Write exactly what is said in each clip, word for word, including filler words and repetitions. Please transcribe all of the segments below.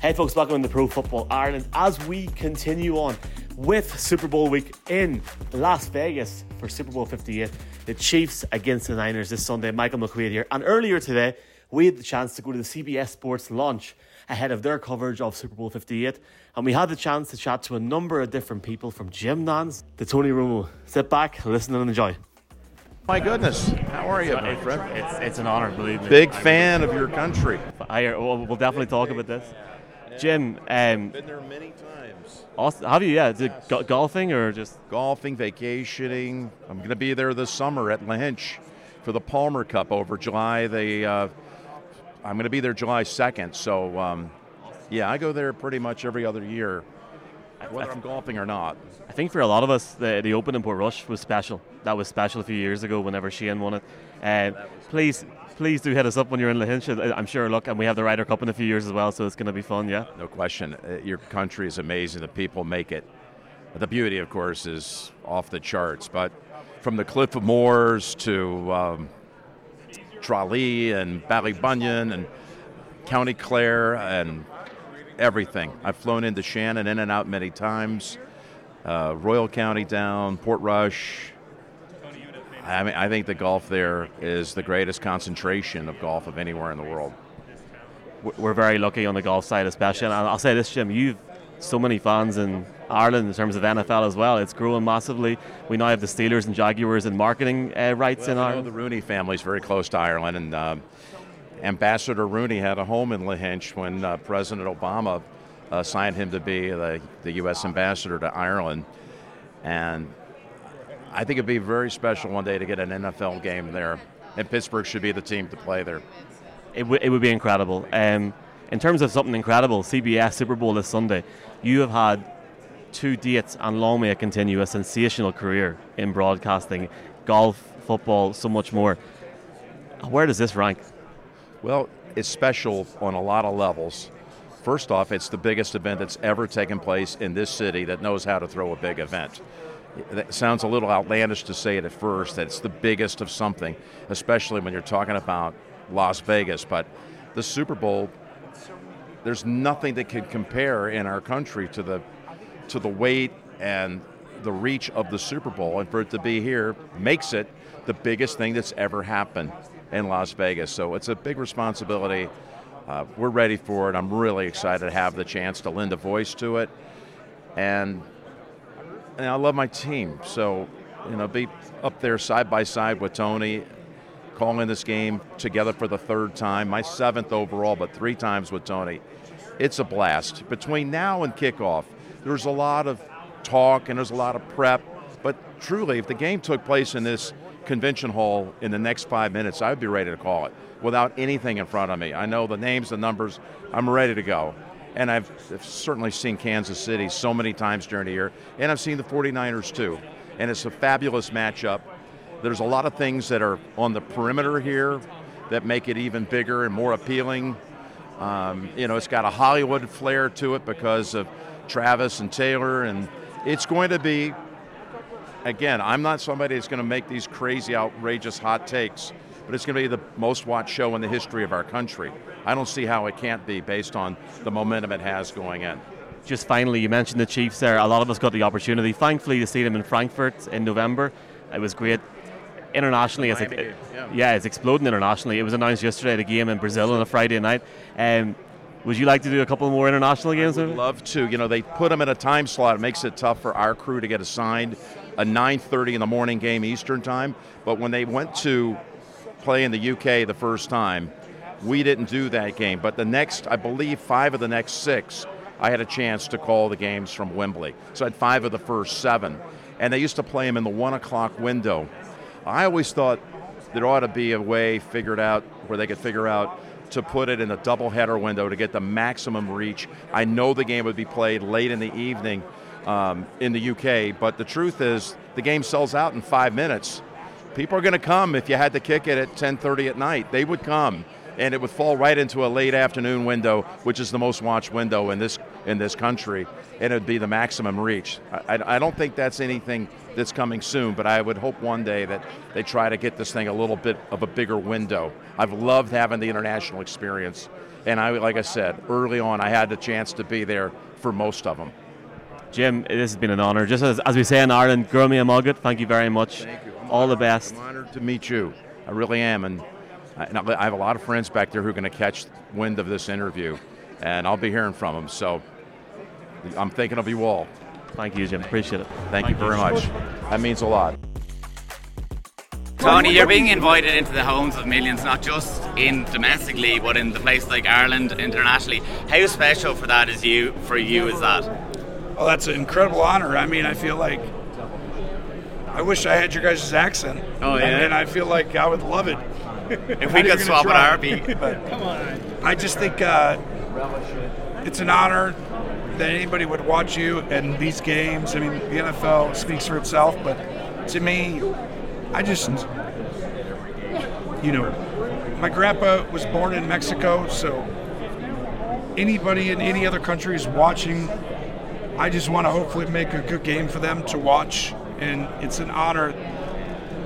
Hey folks, welcome to Pro Football Ireland as we continue on with Super Bowl week in Las Vegas for Super Bowl fifty-eight, the Chiefs against the Niners this Sunday. Michael McQuaid here, and earlier today we had the chance to go to the C B S Sports launch ahead of their coverage of Super Bowl fifty-eight, and we had the chance to chat to a number of different people, from Jim Nantz to Tony Romo. Sit back, listen and enjoy. My goodness, how are you, my friend? It's, it's an honour, believe me. Big fan of your country. I, we'll definitely talk about this. Jim, um, been there many times. Austin, have you? Yeah, is it yes. go- golfing or just golfing, vacationing? I'm going to be there this summer at Lahinch for the Palmer Cup over July. They, uh, I'm going to be there July second. So, um, yeah, I go there pretty much every other year, whether I'm golfing or not. I think for a lot of us, the, the Open in Port Rush was special. That was special a few years ago whenever Shane won it. Um, please. Please do hit us up when you're in Lahinch. I'm sure, look, and we have the Ryder Cup in a few years as well, so it's going to be fun, yeah? No question. Your country is amazing. The people make it. The beauty, of course, is off the charts. But from the Cliffs of Moher to um, Tralee and Ballybunion and County Clare and everything. I've flown into Shannon in and out many times. Uh, Royal County Down, Portrush. I mean, I think the golf there is the greatest concentration of golf of anywhere in the world. We're very lucky on the golf side, especially. And I'll say this, Jim, you've so many fans in Ireland in terms of N F L as well. It's growing massively. We now have the Steelers and Jaguars and marketing uh, rights well, in Ireland. The Rooney family is very close to Ireland. And uh, Ambassador Rooney had a home in Lahinch when uh, President Obama uh, signed him to be the, the U S ambassador to Ireland. And I think it'd be very special one day to get an N F L game there, and Pittsburgh should be the team to play there. It would it would be incredible. Um, in terms of something incredible, C B S Super Bowl this Sunday. You have had two dates, and long may it continue, a sensational career in broadcasting, golf, football, so much more. Where does this rank? Well, it's special on a lot of levels. First off, it's the biggest event that's ever taken place in this city that knows how to throw a big event. That sounds a little outlandish to say it at first, that it's the biggest of something, especially when you're talking about Las Vegas. But the Super Bowl, there's nothing that can compare in our country to the to the weight and the reach of the Super Bowl. And for it to be here makes it the biggest thing that's ever happened in Las Vegas. So it's a big responsibility. Uh, we're ready for it. I'm really excited to have the chance to lend a voice to it. And... And I love my team, so, you know, be up there side by side with Tony, calling this game together for the third time, my seventh overall, but three times with Tony. It's a blast. Between now and kickoff, there's a lot of talk and there's a lot of prep, but truly, if the game took place in this convention hall in the next five minutes, I'd be ready to call it without anything in front of me. I know the names, the numbers, I'm ready to go. And I've certainly seen Kansas City so many times during the year. And I've seen the forty-niners too. And it's a fabulous matchup. There's a lot of things that are on the perimeter here that make it even bigger and more appealing. Um, you know, it's got a Hollywood flair to it because of Travis and Taylor. And it's going to be, again, I'm not somebody that's going to make these crazy, outrageous hot takes, but it's going to be the most watched show in the history of our country. I don't see how it can't be based on the momentum it has going in. Just finally, you mentioned the Chiefs there. A lot of us got the opportunity, thankfully, to see them in Frankfurt in November. It was great. Internationally, it's, it, yeah. yeah, it's exploding internationally. It was announced yesterday at a game in Brazil on a Friday night. Um, would you like to do a couple more international games? I would love to. You know, they put them in a time slot. It makes it tough for our crew to get assigned a nine thirty in the morning game Eastern time. But when they went to play in the U K the first time, we didn't do that game. But the next, I believe five of the next six, I had a chance to call the games from Wembley. So I had five of the first seven. And they used to play them in the one o'clock window. I always thought there ought to be a way figured out where they could figure out to put it in a doubleheader window to get the maximum reach. I know the game would be played late in the evening um, in the U K, but the truth is the game sells out in five minutes. People are going to come. If you had to kick it at ten thirty at night, they would come. And it would fall right into a late afternoon window, which is the most watched window in this in this country, and it would be the maximum reach. I, I don't think that's anything that's coming soon, but I would hope one day that they try to get this thing a little bit of a bigger window. I've loved having the international experience, and I, like I said, early on I had the chance to be there for most of them. Jim, this has been an honour. Just as, as we say in Ireland, Gurmia Mugget, thank you very much. Thank you. I'm All honored. the best. I'm honoured to meet you. I really am, and I, and I have a lot of friends back there who are going to catch wind of this interview, and I'll be hearing from them, so I'm thinking of you all. Thank you, Jim. Appreciate it. Thank, Thank you very you. much. That means a lot. Tony, you're being invited into the homes of millions, not just in domestically, but in the place like Ireland, internationally. How special for that is you? For you is that? Oh, that's an incredible honor. I mean, I feel like I wish I had your guys' accent. Oh yeah. And, and I feel like I would love it if we could swap an R B. But come on. I just think uh, it's an honor that anybody would watch you and these games. I mean, the N F L speaks for itself, but to me, I just, you know, my grandpa was born in Mexico, so anybody in any other country is watching, I just want to hopefully make a good game for them to watch, and it's an honor,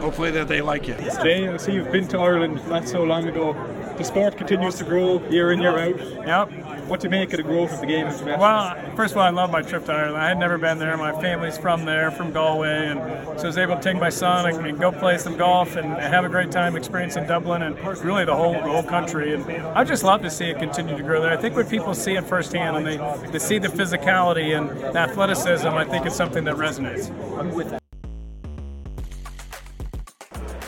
hopefully, that they like you. Jay, I see you've been to Ireland not so long ago. The sport continues to grow year in, year out. Yep. What do you make of the growth of the game? Well, first of all, I love my trip to Ireland. I had never been there. My family's from there, from Galway, and so I was able to take my son and go play some golf and have a great time experiencing Dublin and really the whole the whole country. And I just love to see it continue to grow there. I think when people see it firsthand and they, they see the physicality and the athleticism, I think it's something that resonates. I'm with that.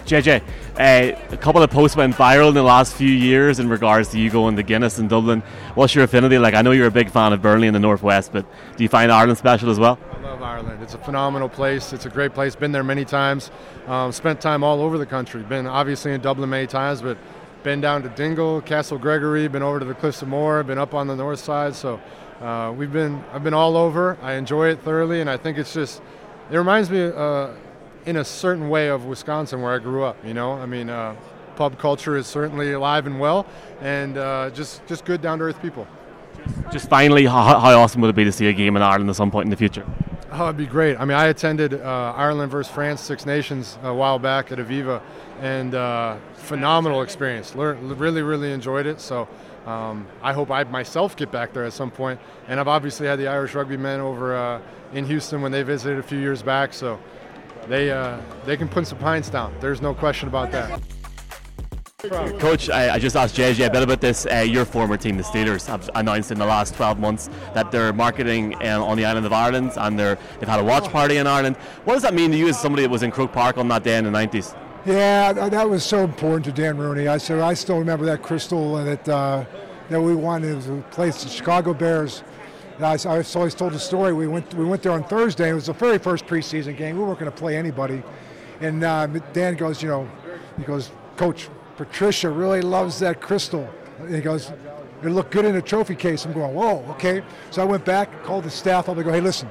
J J, uh, a couple of posts went viral in the last few years in regards to you going to Guinness in Dublin. What's your affinity? Like, I know you're a big fan of Burnley in the Northwest, but do you find Ireland special as well? I love Ireland. It's a phenomenal place. It's a great place. Been there many times. Um, spent time all over the country. Been obviously in Dublin many times, but been down to Dingle, Castle Gregory, been over to the Cliffs of Moher, been up on the north side. So uh, we've been. I've been all over. I enjoy it thoroughly, and I think it's just. It reminds me. Uh, in a certain way of Wisconsin where I grew up, you know, I mean, uh, pub culture is certainly alive and well, and uh, just, just good down to earth people. Just finally, how, how awesome would it be to see a game in Ireland at some point in the future? Oh, it'd be great. I mean, I attended uh, Ireland versus France, Six Nations a while back at Aviva, and uh, phenomenal experience. Le- really, really enjoyed it. So um, I hope I myself get back there at some point. And I've obviously had the Irish rugby men over uh, in Houston when they visited a few years back. So They uh, they can put some pints down. There's no question about that. Coach, I, I just asked J J a bit about this. Uh, your former team, the Steelers, have announced in the last twelve months that they're marketing um, on the island of Ireland, and they're, they've had a watch party in Ireland. What does that mean to you as somebody that was in Croke Park on that day in the nineties? Yeah, that was so important to Dan Rooney. I said I still remember that crystal that uh, that we won. It was a place, the Chicago Bears. And I, I always told the story. We went we went there on Thursday. It was the very first preseason game. We weren't going to play anybody. And uh, Dan goes, you know, he goes, Coach, Patricia really loves that crystal. And he goes, it looked good in a trophy case. I'm going, whoa, okay. So I went back, called the staff up. I go, hey, listen,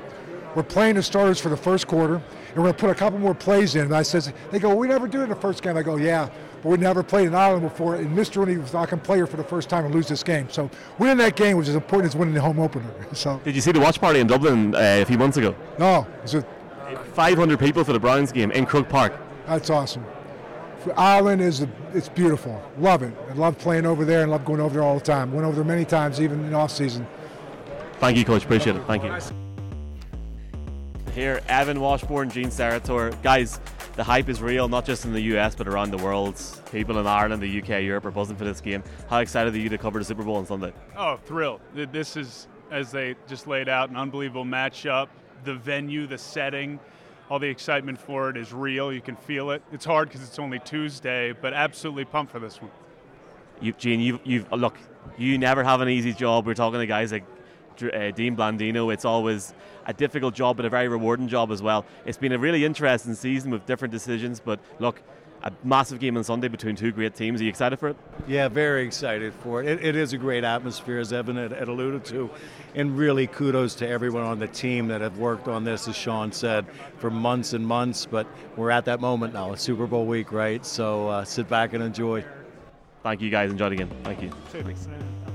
we're playing the starters for the first quarter, and we're going to put a couple more plays in. And I says, they go, we never do it in the first game. I go, yeah, but we never played in Ireland before, and Mister Rooney was not going to play here for the first time and lose this game. So winning that game was as important as winning the home opener. So did you see the watch party in Dublin uh, a few months ago? No. Is it five hundred people for the Browns game in Croke Park? That's awesome. Ireland is a, it's beautiful. Love it. I love playing over there and love going over there all the time. Went over there many times, even in off season. Thank you, Coach. Appreciate it. Thank you. Here, Evan Washburn, Gene Sarator. Guys, the hype is real, not just in the U S, but around the world. People in Ireland, the U K, Europe are buzzing for this game. How excited are you to cover the Super Bowl on Sunday? Oh, thrilled. This is, as they just laid out, an unbelievable matchup. The venue, the setting, all the excitement for it is real. You can feel it. It's hard because it's only Tuesday, but absolutely pumped for this one. You, Gene, you've, you've, look, you never have an easy job. We're talking to guys like Uh, Dean Blandino. It's always a difficult job, but a very rewarding job as well. It's been a really interesting season with different decisions, but look, a massive game on Sunday between two great teams. Are you excited for it? Yeah, very excited for it. It, it is a great atmosphere, as Evan had, had alluded to, and really kudos to everyone on the team that have worked on this, as Sean said, for months and months, but we're at that moment now. It's Super Bowl week, right? So uh, sit back and enjoy. Thank you guys. Enjoy it again. Thank you.